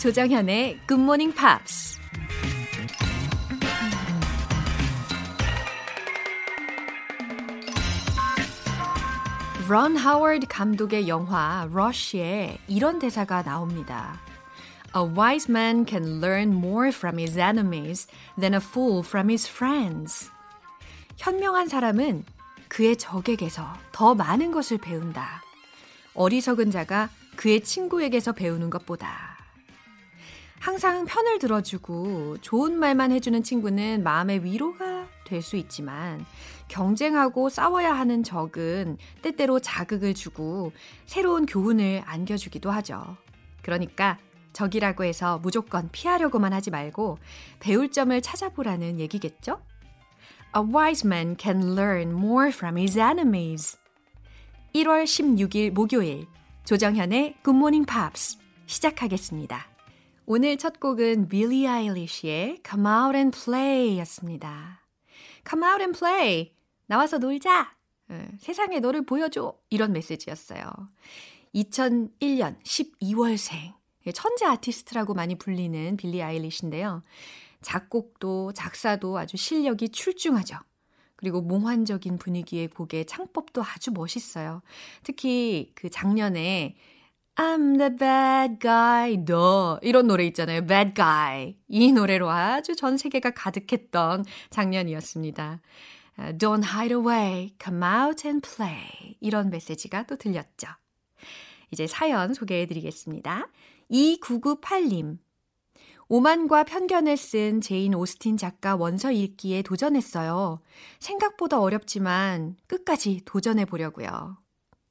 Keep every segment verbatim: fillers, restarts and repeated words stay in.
조정현의 굿모닝 팝스. 론 하워드 감독의 영화 러쉬에 이런 대사가 나옵니다. A wise man can learn more from his enemies than a fool from his friends. 현명한 사람은 그의 적에게서 더 많은 것을 배운다. 어리석은 자가 그의 친구에게서 배우는 것보다. 항상 편을 들어주고 좋은 말만 해주는 친구는 마음의 위로가 될 수 있지만 경쟁하고 싸워야 하는 적은 때때로 자극을 주고 새로운 교훈을 안겨주기도 하죠. 그러니까 적이라고 해서 무조건 피하려고만 하지 말고 배울 점을 찾아보라는 얘기겠죠? A wise man can learn more from his enemies. 일월 십육일 목요일 조정현의 굿모닝 팝스 시작하겠습니다. 오늘 첫 곡은 빌리 아일리시의 Come Out and Play 였습니다. Come out and play. 나와서 놀자. 세상에 너를 보여줘. 이런 메시지였어요. 이천일년 십이월생. 천재 아티스트라고 많이 불리는 빌리 아일리시인데요. 작곡도 작사도 아주 실력이 출중하죠. 그리고 몽환적인 분위기의 곡의 창법도 아주 멋있어요. 특히 그 작년에 I'm the bad guy, no. 이런 노래 있잖아요. Bad guy. 이 노래로 아주 전 세계가 가득했던 작년이었습니다. Don't hide away, come out and play. 이런 메시지가 또 들렸죠. 이제 사연 소개해드리겠습니다. 이구구팔 님. 오만과 편견을 쓴 제인 오스틴 작가 원서 읽기에 도전했어요. 생각보다 어렵지만 끝까지 도전해보려고요.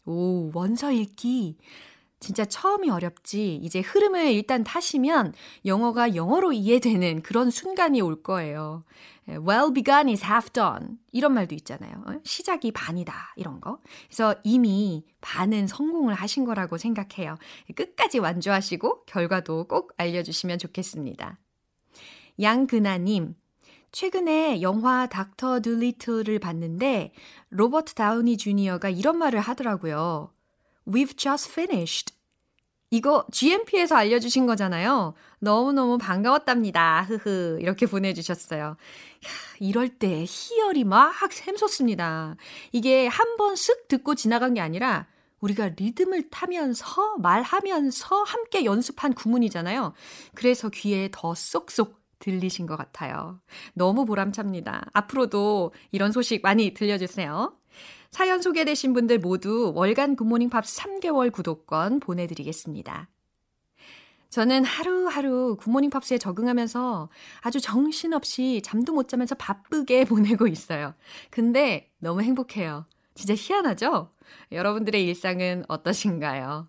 오, 원서 읽기. 진짜 처음이 어렵지 이제 흐름을 일단 타시면 영어가 영어로 이해되는 그런 순간이 올 거예요. Well begun is half done. 이런 말도 있잖아요. 시작이 반이다. 이런 거. 그래서 이미 반은 성공을 하신 거라고 생각해요. 끝까지 완주하시고 결과도 꼭 알려주시면 좋겠습니다. 양근아님. 최근에 영화 닥터 듀리틀을 봤는데 로버트 다우니 주니어가 이런 말을 하더라고요. We've just finished. 이거 지엠피에서 알려주신 거잖아요. 너무너무 반가웠답니다. 흐흐. 이렇게 보내주셨어요. 이럴 때 희열이 막 샘솟습니다. 이게 한 번 쓱 듣고 지나간 게 아니라 우리가 리듬을 타면서 말하면서 함께 연습한 구문이잖아요. 그래서 귀에 더 쏙쏙 들리신 것 같아요. 너무 보람찹니다. 앞으로도 이런 소식 많이 들려주세요. 사연 소개되신 분들 모두 월간 굿모닝 팝스 삼 개월 구독권 보내드리겠습니다. 저는 하루하루 굿모닝 팝스에 적응하면서 아주 정신없이 잠도 못 자면서 바쁘게 보내고 있어요. 근데 너무 행복해요. 진짜 희한하죠? 여러분들의 일상은 어떠신가요?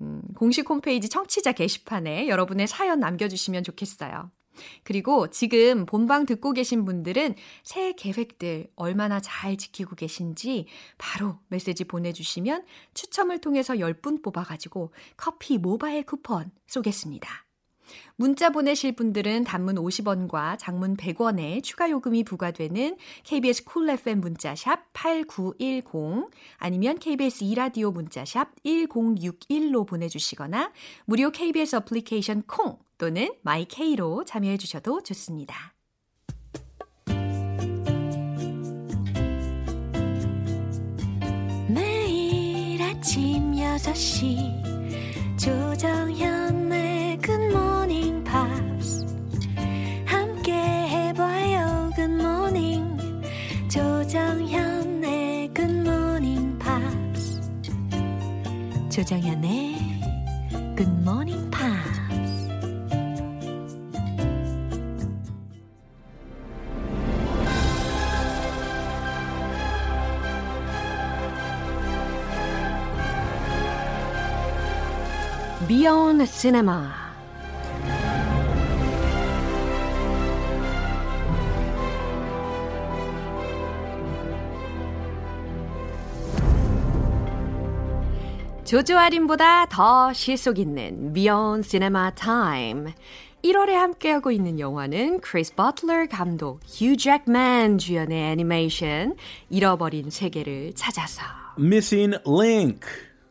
음, 공식 홈페이지 청취자 게시판에 여러분의 사연 남겨주시면 좋겠어요. 그리고 지금 본방 듣고 계신 분들은 새해 계획들 얼마나 잘 지키고 계신지 바로 메시지 보내주시면 추첨을 통해서 열 분 뽑아가지고 커피 모바일 쿠폰 쏘겠습니다. 문자 보내실 분들은 단문 오십 원과 장문 백 원에 추가 요금이 부과되는 케이비에스 쿨 에프엠 문자샵 팔구일공 아니면 케이비에스 이 라디오 문자샵 일공육일로 보내주시거나 무료 케이비에스 어플리케이션 콩 또는 마이케이로 참여해 주셔도 좋습니다. 매일 아침 여섯 시 조정현의 조정현의 굿모닝 팝스 조정현의 굿모닝 팝스 Beyond Cinema 조조아림보다 더 실속 있는 Beyond Cinema Time. 일월에 함께하고 있는 영화는 크리스 버틀러 감독, 휴 잭맨 주연의 애니메이션 잃어버린 세계를 찾아서 Missing Link.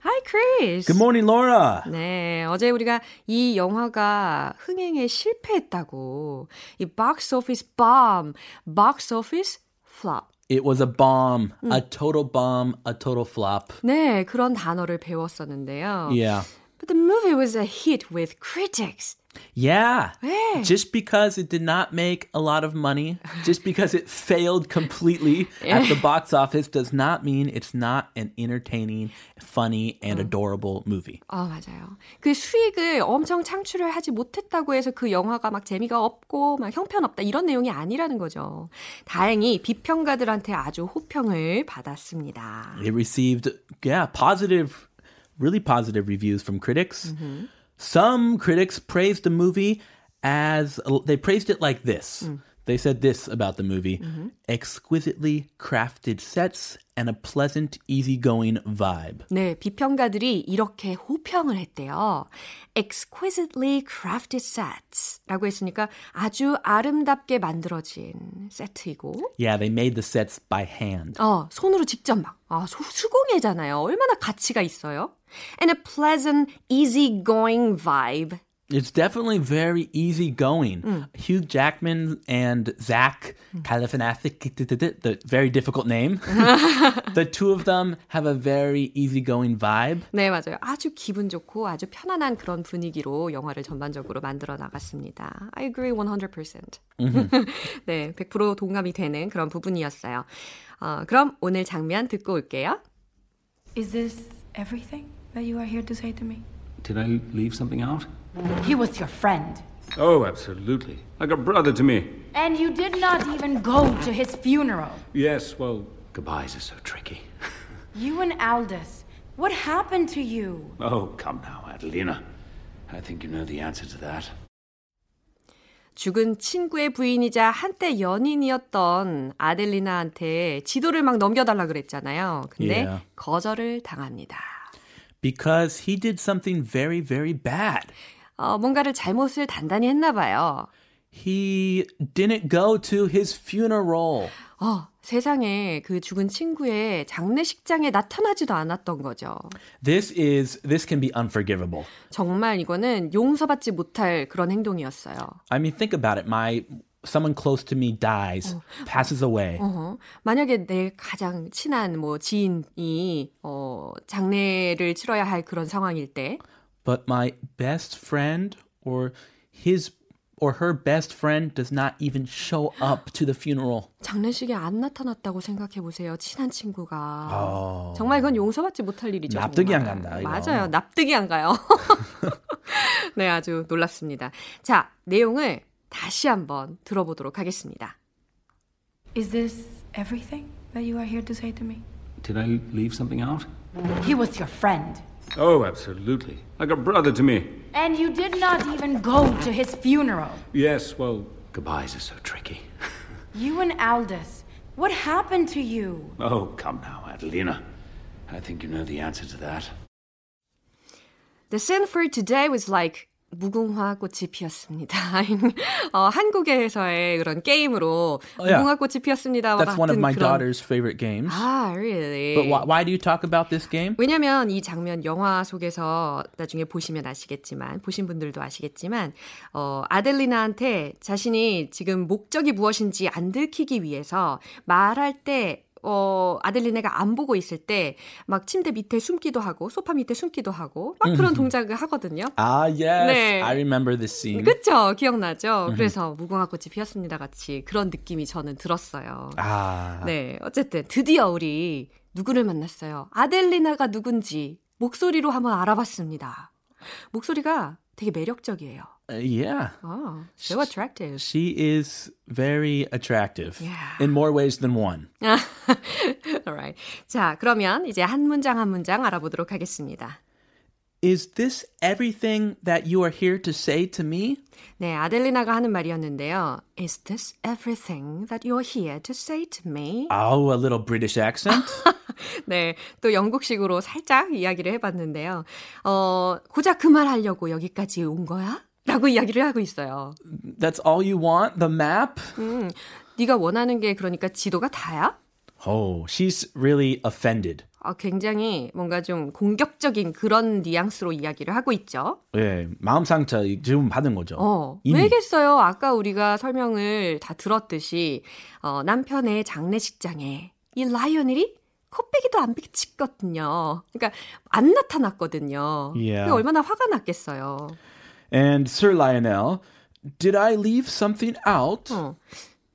Hi, Chris. Good morning, Laura. 네, 어제 우리가 이 영화가 흥행에 실패했다고. 이 box office bomb, box office flop. It was a bomb, 음. a total bomb, a total flop. 네, 그런 단어를 배웠었는데요. Yeah. But the movie was a hit with critics. Yeah. 네. Just because it did not make a lot of money, just because it failed completely at the box office does not mean it's not an entertaining, funny, and adorable movie. 아, 맞아요. 그 수익을 엄청 창출을 하지 못했다고 해서 그 영화가 막 재미가 없고 막 형편없다 이런 내용이 아니라는 거죠. 다행히 비평가들한테 아주 호평을 받았습니다. It received yeah, positive, really positive reviews from critics. Mm-hmm. Some critics praised the movie as... They praised it like this. Mm. They said this about the movie. Mm-hmm. Exquisitely crafted sets and a pleasant, easygoing vibe. 네, 비평가들이 이렇게 호평을 했대요. Exquisitely crafted sets 라고 했으니까 아주 아름답게 만들어진 세트이고. Yeah, they made the sets by hand. 어, 손으로 직접 막. 아, 수, 수공예잖아요. 얼마나 가치가 있어요? And a pleasant, easygoing vibe. It's definitely very easygoing. Mm. Hugh Jackman and Zach Califanatic, the very difficult name. The two of them have a very easygoing vibe. 네, 맞아요. 아주 기분 좋고 아주 편안한 그런 분위기로 영화를 전반적으로 만들어 나갔습니다. I agree one hundred percent. Mm-hmm. 네, one hundred percent 동감이 되는 그런 부분이었어요. 어, 그럼 오늘 장면 듣고 올게요. Is this everything that you are here to say to me? Did I leave something out? He was your friend. Oh, absolutely. Like a brother to me. And you did not even go to his funeral. Yes, well, goodbyes are so tricky. You and Aldous, what happened to you? Oh, come now, Adelina. I think you know the answer to that. 죽은 친구의 부인이자 한때 연인이었던 아델리나한테 지도를 막 넘겨달라 그랬잖아요. 근데 yeah. 거절을 당합니다. Because he did something very, very bad. 어, 뭔가를 잘못을 단단히 했나 봐요. He didn't go to his funeral. 어, 세상에 그 죽은 친구의 장례식장에 나타나지도 않았던 거죠. This is this can be unforgivable. 정말 이거는 용서받지 못할 그런 행동이었어요. I mean, think about it. My someone close to me dies, 어. passes away. 어허. 만약에 내 가장 친한 뭐 지인이 어, 장례를 치러야 할 그런 상황일 때. But my best friend or his or her best friend does not even show up to the funeral. 장례식에 안 나타났다고 생각해 보세요. 친한 친구가. Oh. 정말 이건 용서받지 못할 일이죠. 납득이 정말. 안 간다. 이거. 맞아요. 납득이 안 가요. 네, 아주 놀랍습니다. 자, 내용을 다시 한번 들어보도록 하겠습니다. Is this everything that you are here to say to me? Did I leave something out? He was your friend. Oh, absolutely. Like a brother to me. And you did not even go to his funeral. Yes, well, goodbyes are so tricky. You and Aldous, what happened to you? Oh, come now, Adelina. I think you know the answer to that. The scene for today was like 무궁화 꽃이 피었습니다. 어, 한국에서의 그런 게임으로 oh, yeah. 무궁화 꽃이 피었습니다. That's one of my 그런... daughter's favorite games. Ah, really? But why, why do you talk about this game? 왜냐면 이 장면 영화 속에서 나중에 보시면 아시겠지만 보신 분들도 아시겠지만 어, 아델리나한테 자신이 지금 목적이 무엇인지 안 들키기 위해서 말할 때 어, 아델리네가 안 보고 있을 때 막 침대 밑에 숨기도 하고 소파 밑에 숨기도 하고 막 그런 mm-hmm. 동작을 하거든요. 아, ah, yes. 네. I remember this scene. 그렇죠. 기억나죠? Mm-hmm. 그래서 무궁화 꽃이 피었습니다 같이 그런 느낌이 저는 들었어요. 아. 네. 어쨌든 드디어 우리 누구를 만났어요. 아델리나가 누군지 목소리로 한번 알아봤습니다. 목소리가 되게 매력적이에요. Uh, yeah. Oh, so attractive. She, she is very attractive. Yeah. In more ways than one. All right. 자, 그러면 이제 한 문장 한 문장 알아보도록 하겠습니다. Is this everything that you are here to say to me? 네, 아델리나가 하는 말이었는데요. Is this everything that you're here to say to me? Oh, a little British accent. 네, 또 영국식으로 살짝 이야기를 해봤는데요. 어, 고작 그 말 하려고 여기까지 온 거야? 라고 이야기를 하고 있어요. That's all you want? The map? 음, 네가 원하는 게 그러니까 지도가 다야? Oh, she's really offended. 어, 굉장히 뭔가 좀 공격적인 그런 뉘앙스로 이야기를 하고 있죠. 예, 마음 상처 지금 받은 거죠. 어, 왜겠어요? 아까 우리가 설명을 다 들었듯이 어, 남편의 장례식장에 이 라이오넬이 코빼기도 안 비쳤거든요. 그러니까 안 나타났거든요. Yeah. 얼마나 화가 났겠어요. And Sir Lionel, did I leave something out? 어,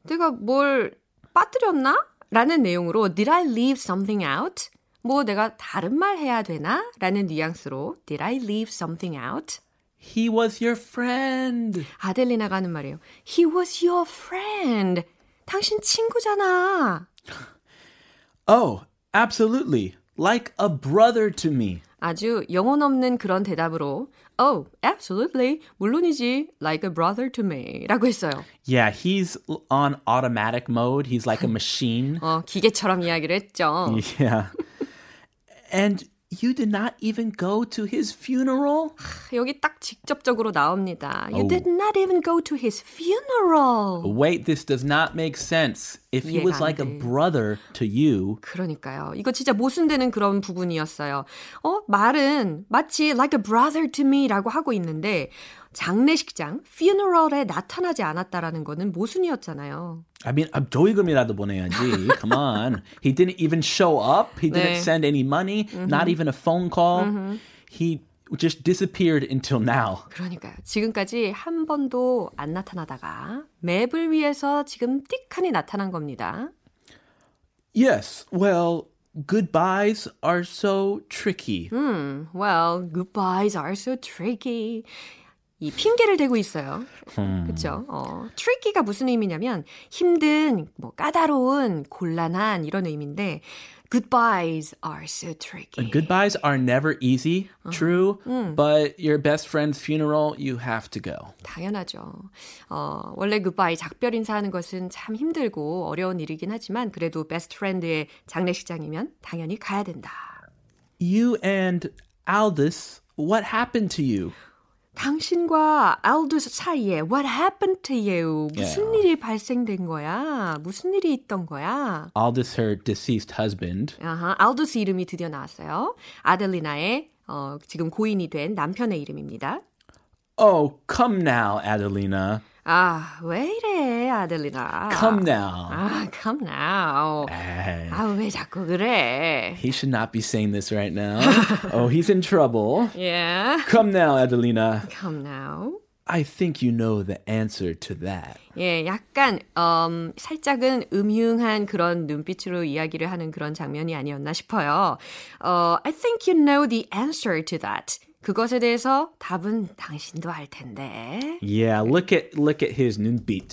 내가 뭘 빠뜨렸나? 라는 내용으로 Did I leave something out? 뭐 내가 다른 말 해야 되나? 라는 뉘앙스로 Did I leave something out? He was your friend. 아델리나가 하는 말이에요. He was your friend. 당신 친구잖아. Oh, absolutely. Like a brother to me. 아주 영혼 없는 그런 대답으로 Oh, absolutely. 물론이지. Like a brother to me. 라고 했어요. Yeah, he's on automatic mode. He's like a machine. 어, 기계처럼 이야기를 했죠. Yeah. And you did not even go to his funeral? 여기 딱 직접적으로 나옵니다. You oh. did not even go to his funeral. Wait, this does not make sense. If he was like a brother to you. 그러니까요. 이거 진짜 모순되는 그런 부분이었어요. 어, 말은 마치 like a brother to me라고 하고 있는데 장례식장, funeral에 나타나지 않았다라는 거는 모순이었잖아요. I mean, 조의금이라도 보내야지. Come on. He didn't even show up. He didn't 네. send any money. Mm-hmm. Not even a phone call. Mm-hmm. He just disappeared until now. 그러니까요. 지금까지 한 번도 안 나타나다가 맵을 위해서 지금 띡하니 나타난 겁니다. Yes, well, goodbyes are so tricky. 음, well, goodbyes are so tricky. 이 핑계를 대고 있어요. 음. 그렇죠? 어, tricky가 무슨 의미냐면 힘든, 뭐 까다로운, 곤란한 이런 의미인데 Goodbyes are so tricky. Goodbyes are never easy, 어. true, 음. but your best friend's funeral, you have to go. 당연하죠. 어, 원래 goodbye, 작별 인사하는 것은 참 힘들고 어려운 일이긴 하지만 그래도 best friend의 장례식장이면 당연히 가야 된다. You and Aldous, what happened to you? 당신과 Aldous 사이에 what happened to you? 무슨 yeah. 일이 발생된 거야? 무슨 일이 있던 거야? Aldous, her deceased husband. 아하, Aldous 이름이 드디어 나왔어요. 아델리나의 어, 지금 고인이 된 남편의 이름입니다. Oh, come now, Adelina. 아, 왜 이래, 아델리나. Come now. 아, come now. 에이. 아, 왜 자꾸 그래. He should not be saying this right now. Oh, he's in trouble. Yeah. Come now, Adelina. Come now. I think you know the answer to that. 예, 약간 음, 살짝은 음흉한 그런 눈빛으로 이야기를 하는 그런 장면이 아니었나 싶어요. 어, I think you know the answer to that. 그것에 대해서 답은 당신도 알 텐데. Yeah, look at look at his 눈빛.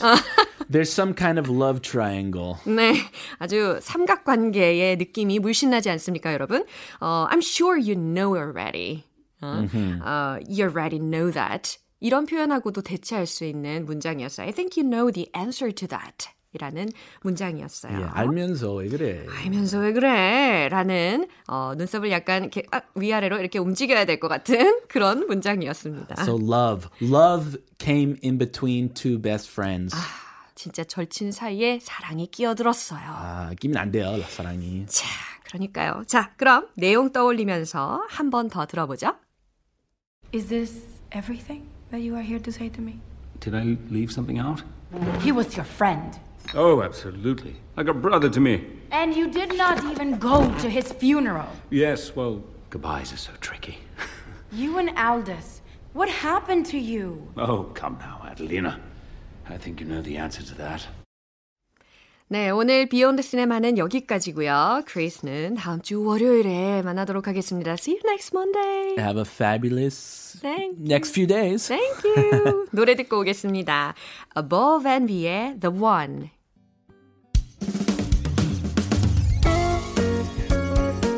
There's some kind of love triangle. 네, 아주 삼각관계의 느낌이 물씬나지 않습니까, 여러분? 어, I'm sure you know already. 어, mm-hmm. uh, you already know that. 이런 표현하고도 대체할 수 있는 문장이었어요. I think you know the answer to that. 이라는 문장이었어요. Yeah, 알면서 왜 그래? 알면서 왜 그래? 라는 어, 눈썹을 약간 이렇게, 아, 위아래로 이렇게 움직여야 될 것 같은 그런 문장이었습니다. So love. Love came in between two best friends. 아, 진짜 절친 사이에 사랑이 끼어들었어요. 아, 끼면 안 돼요, 사랑이. 자, 그러니까요. 자, 그럼 내용 떠올리면서 한 번 더 들어보죠. Is this everything that you are here to say to me? Did I leave something out? He was your friend. Oh, absolutely. Like a brother to me. And you did not even go to his funeral. Yes, well, goodbyes are so tricky. You and Aldous, what happened to you? Oh, come now, Adelina. I think you know the answer to that. 네, 오늘 비욘드 시네마는 여기까지고요. 크리스는 다음 주 월요일에 만나도록 하겠습니다. See you next Monday. Have a fabulous Thank you. next few days. Thank you. 노래 듣고 오겠습니다. Above and Beyond의 The One.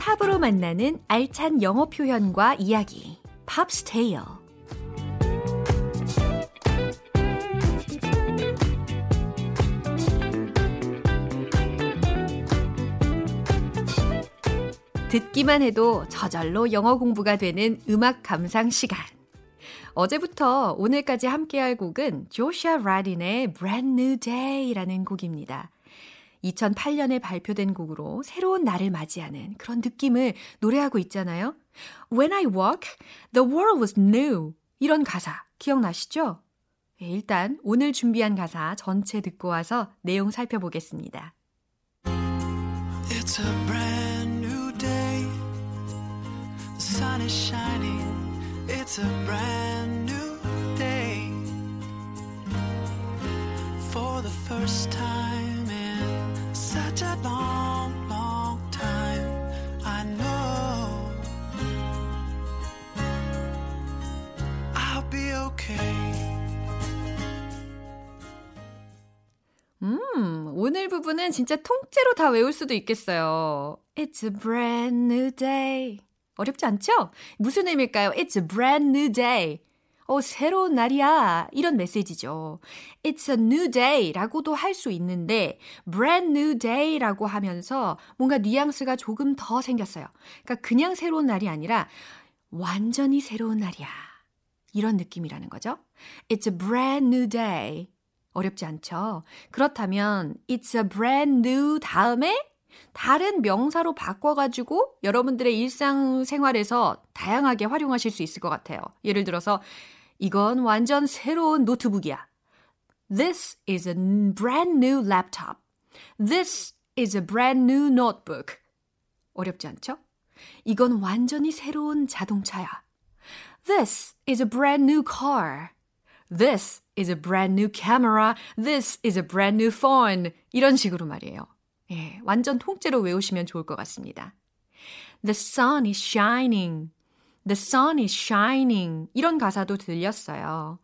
탑으로 만나는 알찬 영어 표현과 이야기, Pop's Tale. 듣기만 해도 저절로 영어 공부가 되는 음악 감상 시간. 어제부터 오늘까지 함께할 곡은 조슈아 라딘의 Brand New Day라는 곡입니다. 이천팔 년에 발표된 곡으로 새로운 날을 맞이하는 그런 느낌을 노래하고 있잖아요. When I walk, the world was new. 이런 가사 기억나시죠? 일단 오늘 준비한 가사 전체 듣고 와서 내용 살펴보겠습니다. It's a brand new day. The sun is shining. It's a brand new day. For the first time. Such a long, long time, I know I'll be okay. 음, 오늘 부분은 진짜 통째로 다 외울 수도 있겠어요. It's a brand new day. 어렵지 않죠? 무슨 의미일까요? It's a brand new day. 어, 새로운 날이야. 이런 메시지죠. It's a new day라고도 할 수 있는데 brand new day라고 하면서 뭔가 뉘앙스가 조금 더 생겼어요. 그러니까 그냥 새로운 날이 아니라 완전히 새로운 날이야. 이런 느낌이라는 거죠. It's a brand new day. 어렵지 않죠? 그렇다면 It's a brand new 다음에 다른 명사로 바꿔가지고 여러분들의 일상생활에서 다양하게 활용하실 수 있을 것 같아요. 예를 들어서 이건 완전 새로운 노트북이야. This is a brand new laptop. This is a brand new notebook. 어렵지 않죠? 이건 완전히 새로운 자동차야. This is a brand new car. This is a brand new camera. This is a brand new phone. 이런 식으로 말이에요. 예, 완전 통째로 외우시면 좋을 것 같습니다. The sun is shining. The sun is shining. 이런 가사도 들렸어요.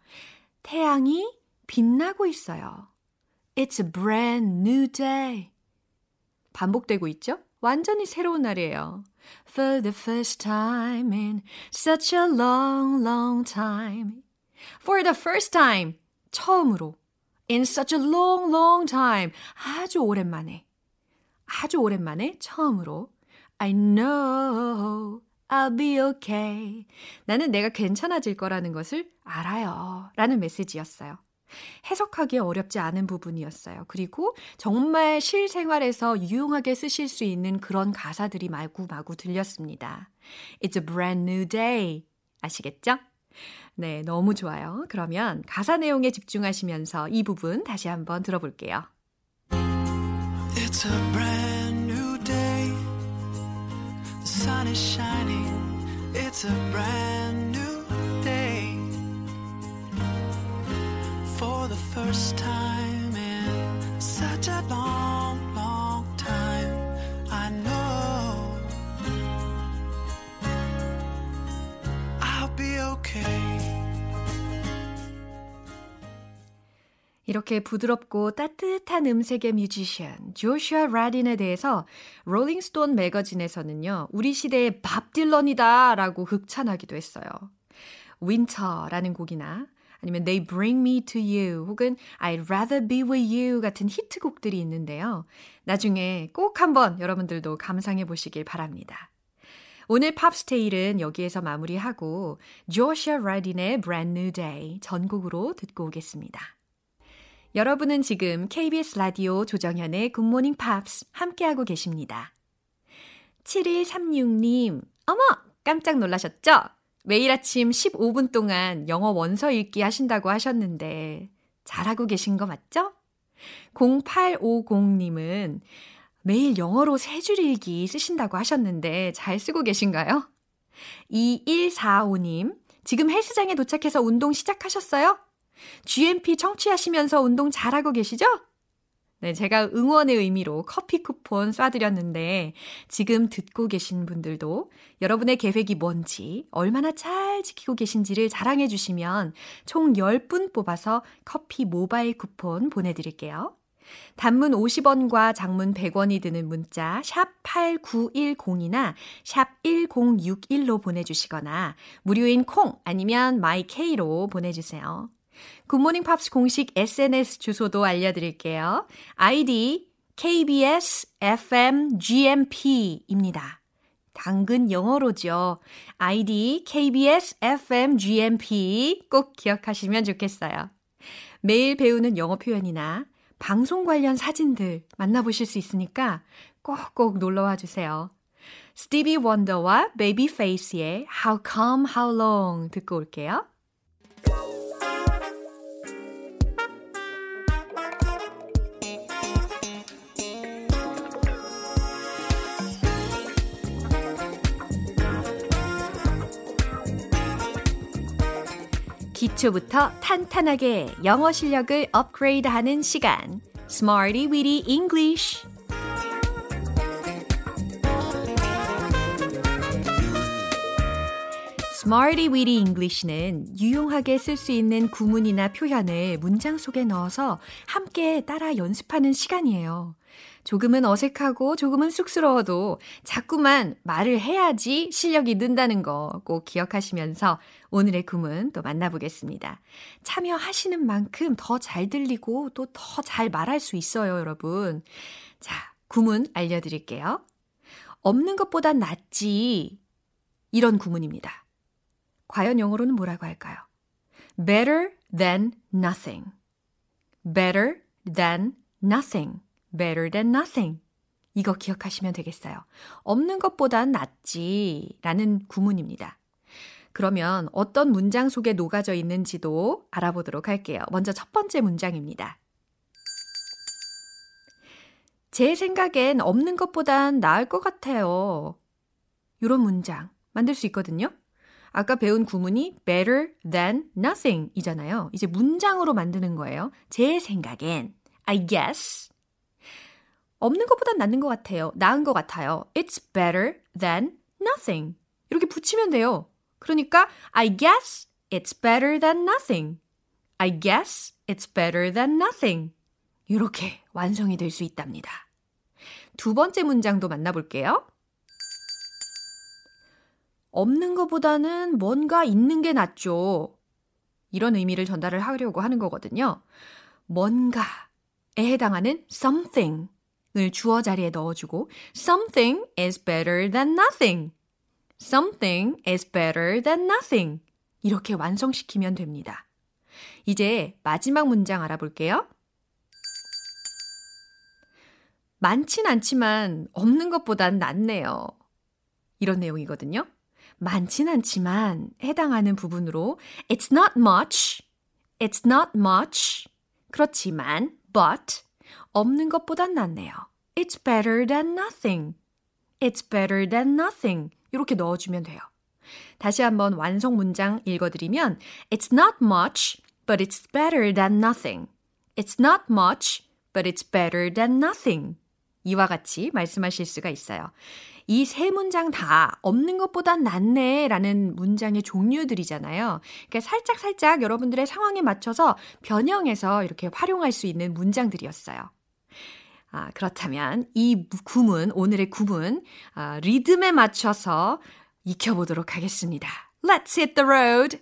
태양이 빛나고 있어요. It's a brand new day. 반복되고 있죠? 완전히 새로운 날이에요. For the first time in such a long, long time. For the first time. 처음으로. In such a long, long time. 아주 오랜만에. 아주 오랜만에 처음으로 I know I'll be okay. 나는 내가 괜찮아질 거라는 것을 알아요. 라는 메시지였어요. 해석하기에 어렵지 않은 부분이었어요. 그리고 정말 실생활에서 유용하게 쓰실 수 있는 그런 가사들이 마구마구 들렸습니다. It's a brand new day. 아시겠죠? 네, 너무 좋아요. 그러면 가사 내용에 집중하시면서 이 부분 다시 한번 들어볼게요. It's a brand new day. The sun is shining. It's a brand new day. For the first time in such a long, long time, I know I'll be okay. 이렇게 부드럽고 따뜻한 음색의 뮤지션 조슈아 라딘에 대해서 롤링스톤 매거진에서는요. 우리 시대의 밥 딜런이다 라고 극찬하기도 했어요. 윈터라는 곡이나 아니면 They Bring Me To You 혹은 I'd Rather Be With You 같은 히트곡들이 있는데요. 나중에 꼭 한번 여러분들도 감상해 보시길 바랍니다. 오늘 팝스테일은 여기에서 마무리하고 조슈아 라딘의 Brand New Day 전곡으로 듣고 오겠습니다. 여러분은 지금 케이비에스 라디오 조정현의 굿모닝 팝스 함께하고 계십니다. 칠일삼육 님, 어머! 깜짝 놀라셨죠? 매일 아침 십오 분 동안 영어 원서 읽기 하신다고 하셨는데 잘하고 계신 거 맞죠? 공팔오공 님은 매일 영어로 세 줄 읽기 쓰신다고 하셨는데 잘 쓰고 계신가요? 이일사오 님, 지금 헬스장에 도착해서 운동 시작하셨어요? 지엠피 청취하시면서 운동 잘하고 계시죠? 네, 제가 응원의 의미로 커피 쿠폰 쏴드렸는데 지금 듣고 계신 분들도 여러분의 계획이 뭔지 얼마나 잘 지키고 계신지를 자랑해 주시면 총 열 분 뽑아서 커피 모바일 쿠폰 보내드릴게요. 단문 오십 원과 장문 백 원이 드는 문자 샵 팔구일공이나 샵 일공육일로 보내주시거나 무료인 콩 아니면 마이케이로 보내주세요. 굿모닝 팝스 공식 에스엔에스 주소도 알려드릴게요. 아이디 케이비에스 에프엠 지엠피입니다. 당근 영어로죠. 아이디 케이비에스 에프엠 지엠피 꼭 기억하시면 좋겠어요. 매일 배우는 영어 표현이나 방송 관련 사진들 만나보실 수 있으니까 꼭꼭 놀러와 주세요. 스티비 원더와 베이비 페이스의 How Come How Long 듣고 올게요. 기초부터 탄탄하게 영어 실력을 업그레이드하는 시간 Smarty Weedy English Smarty Weedy English는 유용하게 쓸 수 있는 구문이나 표현을 문장 속에 넣어서 함께 따라 연습하는 시간이에요. 조금은 어색하고 조금은 쑥스러워도 자꾸만 말을 해야지 실력이 는다는 거 꼭 기억하시면서 오늘의 구문 또 만나보겠습니다. 참여하시는 만큼 더 잘 들리고 또 더 잘 말할 수 있어요, 여러분. 자, 구문 알려드릴게요. 없는 것보단 낫지. 이런 구문입니다. 과연 영어로는 뭐라고 할까요? Better than nothing. Better than nothing. Better than nothing. 이거 기억하시면 되겠어요. 없는 것보단 낫지 라는 구문입니다. 그러면 어떤 문장 속에 녹아져 있는지도 알아보도록 할게요. 먼저 첫 번째 문장입니다. 제 생각엔 없는 것보단 나을 것 같아요. 이런 문장 만들 수 있거든요. 아까 배운 구문이 better than nothing 이잖아요. 이제 문장으로 만드는 거예요. 제 생각엔 I guess 없는 것보단 낫는 것 같아요. 나은 것 같아요. It's better than nothing. 이렇게 붙이면 돼요. 그러니까 I guess it's better than nothing. I guess it's better than nothing. 이렇게 완성이 될 수 있답니다. 두 번째 문장도 만나볼게요. 없는 것보다는 뭔가 있는 게 낫죠. 이런 의미를 전달을 하려고 하는 거거든요. 뭔가에 해당하는 something. 을 주어 자리에 넣어주고 Something is better than nothing. Something is better than nothing. 이렇게 완성시키면 됩니다. 이제 마지막 문장 알아볼게요. 많진 않지만 없는 것보단 낫네요. 이런 내용이거든요. 많진 않지만 해당하는 부분으로 It's not much. It's not much. 그렇지만 but 없는 것보단 낫네요. It's better than nothing. It's better than nothing. 이렇게 넣어주면 돼요. 다시 한번 완성 문장 읽어드리면 It's not much, but it's better than nothing. It's not much, but it's better than nothing. 이와 같이 말씀하실 수가 있어요. 이 세 문장 다 없는 것보단 낫네 라는 문장의 종류들이잖아요. 그러니까 살짝살짝 여러분들의 상황에 맞춰서 변형해서 이렇게 활용할 수 있는 문장들이었어요. 아, 그렇다면 이 구문, 오늘의 구문, 아, 리듬에 맞춰서 익혀보도록 하겠습니다. Let's hit the road!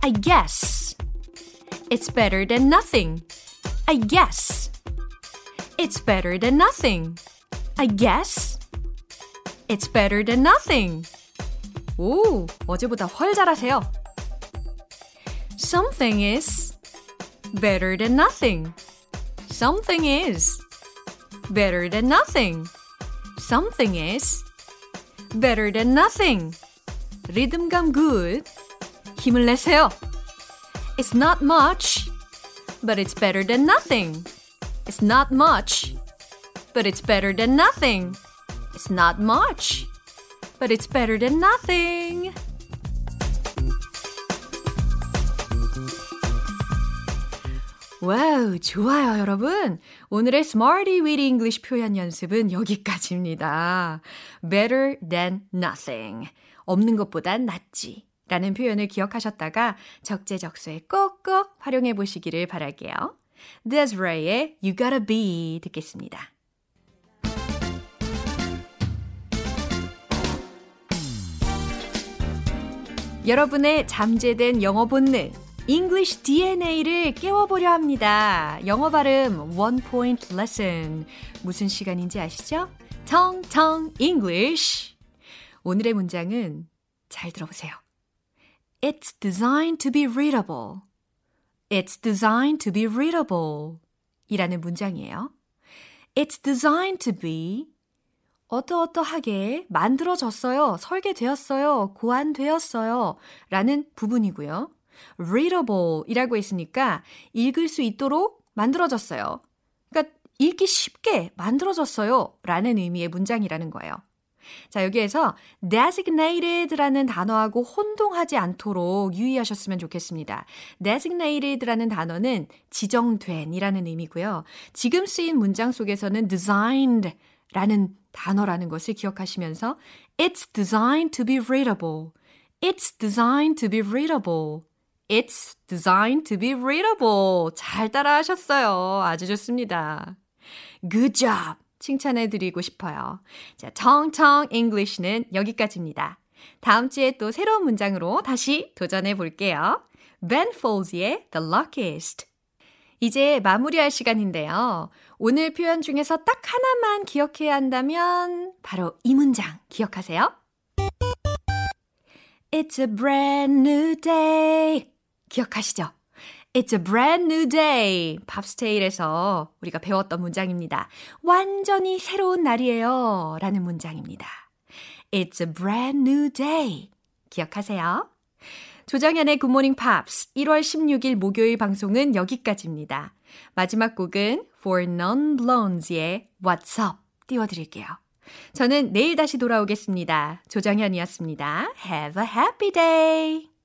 I guess it's better than nothing. I guess it's better than nothing. I guess it's better than nothing. 오, 어제보다 훨 잘하세요. Something is better than nothing. Something is better than nothing. Something is better than nothing. 리듬감 good. 힘을 내세요. It's not much, but it's better than nothing. It's not much, but it's better than nothing. It's not much, but it's better than nothing. 와우, 좋아요, 여러분. 오늘의 Smarty with English 표현 연습은 여기까지입니다. Better than nothing. 없는 것보단 낫지. 라는 표현을 기억하셨다가 적재적소에 꼭꼭 활용해 보시기를 바랄게요. Desiree의 You Gotta Be 듣겠습니다. 여러분의 잠재된 영어 본능, English 디엔에이를 깨워보려 합니다. 영어 발음 One Point Lesson. 무슨 시간인지 아시죠? 텅텅 English. 오늘의 문장은 잘 들어보세요. It's designed to be readable. It's designed to be readable. 이라는 문장이에요. It's designed to be 어떠어떠하게 만들어졌어요, 설계되었어요, 고안되었어요 라는 부분이고요. readable 이라고 했으니까 읽을 수 있도록 만들어졌어요. 그러니까 읽기 쉽게 만들어졌어요 라는 의미의 문장이라는 거예요. 자, 여기에서 designated라는 단어하고 혼동하지 않도록 유의하셨으면 좋겠습니다. designated라는 단어는 지정된이라는 의미고요. 지금 쓰인 문장 속에서는 designed라는 단어라는 것을 기억하시면서 It's designed to be readable. It's designed to be readable. It's designed to be readable. 잘 따라하셨어요. 아주 좋습니다. Good job. 칭찬해드리고 싶어요. 자, 텅텅 English는 여기까지입니다. 다음 주에 또 새로운 문장으로 다시 도전해볼게요. Ben Folds의 The Luckiest. 이제 마무리할 시간인데요. 오늘 표현 중에서 딱 하나만 기억해야 한다면 바로 이 문장 기억하세요. It's a brand new day. 기억하시죠? It's a brand new day. 팝스테일에서 우리가 배웠던 문장입니다. 완전히 새로운 날이에요. 라는 문장입니다. It's a brand new day. 기억하세요. 조정현의 Good Morning Pops 일월 십육일 목요일 방송은 여기까지입니다. 마지막 곡은 For Non-Blondes의 What's Up 띄워드릴게요. 저는 내일 다시 돌아오겠습니다. 조정현이었습니다. Have a happy day!